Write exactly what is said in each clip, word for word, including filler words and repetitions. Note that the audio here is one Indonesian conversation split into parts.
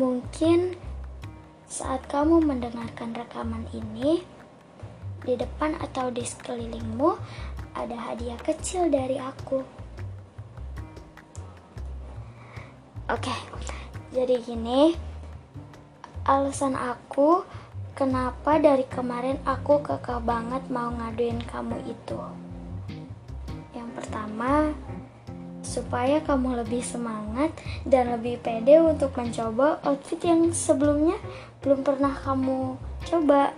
Mungkin saat kamu mendengarkan rekaman ini, di depan atau di sekelilingmu ada hadiah kecil dari aku. Oke, jadi gini, alasan aku kenapa dari kemarin aku kekeh banget mau ngaduin kamu itu. Yang pertama, supaya kamu lebih semangat dan lebih pede untuk mencoba outfit yang sebelumnya belum pernah kamu coba.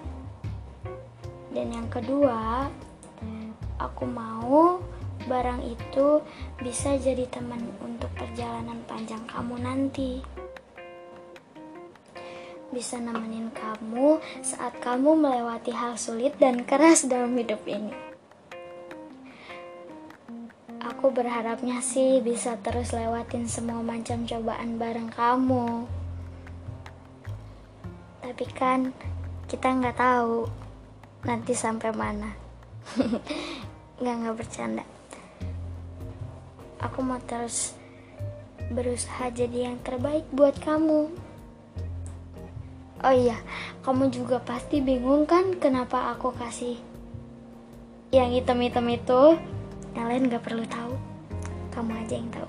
Dan yang kedua, aku mau barang itu bisa jadi teman untuk perjalanan panjang kamu nanti. Bisa nemenin kamu saat kamu melewati hal sulit dan keras dalam hidup ini. Aku berharapnya sih bisa terus lewatin semua macam cobaan bareng kamu. Tapi kan kita nggak tahu nanti sampai mana. Nggak nggak bercanda. Aku mau terus berusaha jadi yang terbaik buat kamu. Oh iya, kamu juga pasti bingung kan kenapa aku kasih yang hitam-hitam itu. Yang lain gak perlu tahu, kamu aja yang tahu.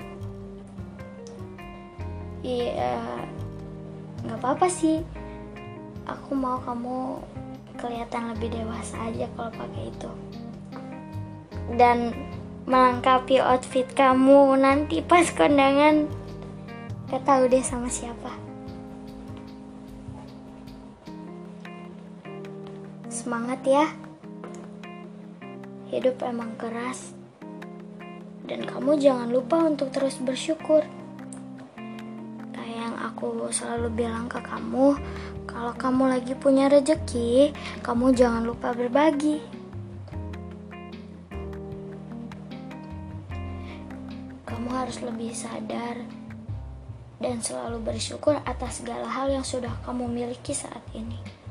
Iya, gak apa-apa sih. Aku mau kamu kelihatan lebih dewasa aja kalau pakai itu. Dan melengkapi outfit kamu nanti pas kondangan. Gak tahu deh sama siapa. Semangat ya. Hidup emang keras. Dan kamu jangan lupa untuk terus bersyukur. Kayak yang aku selalu bilang ke kamu, kalau kamu lagi punya rezeki, kamu jangan lupa berbagi. Kamu harus lebih sadar dan selalu bersyukur atas segala hal yang sudah kamu miliki saat ini.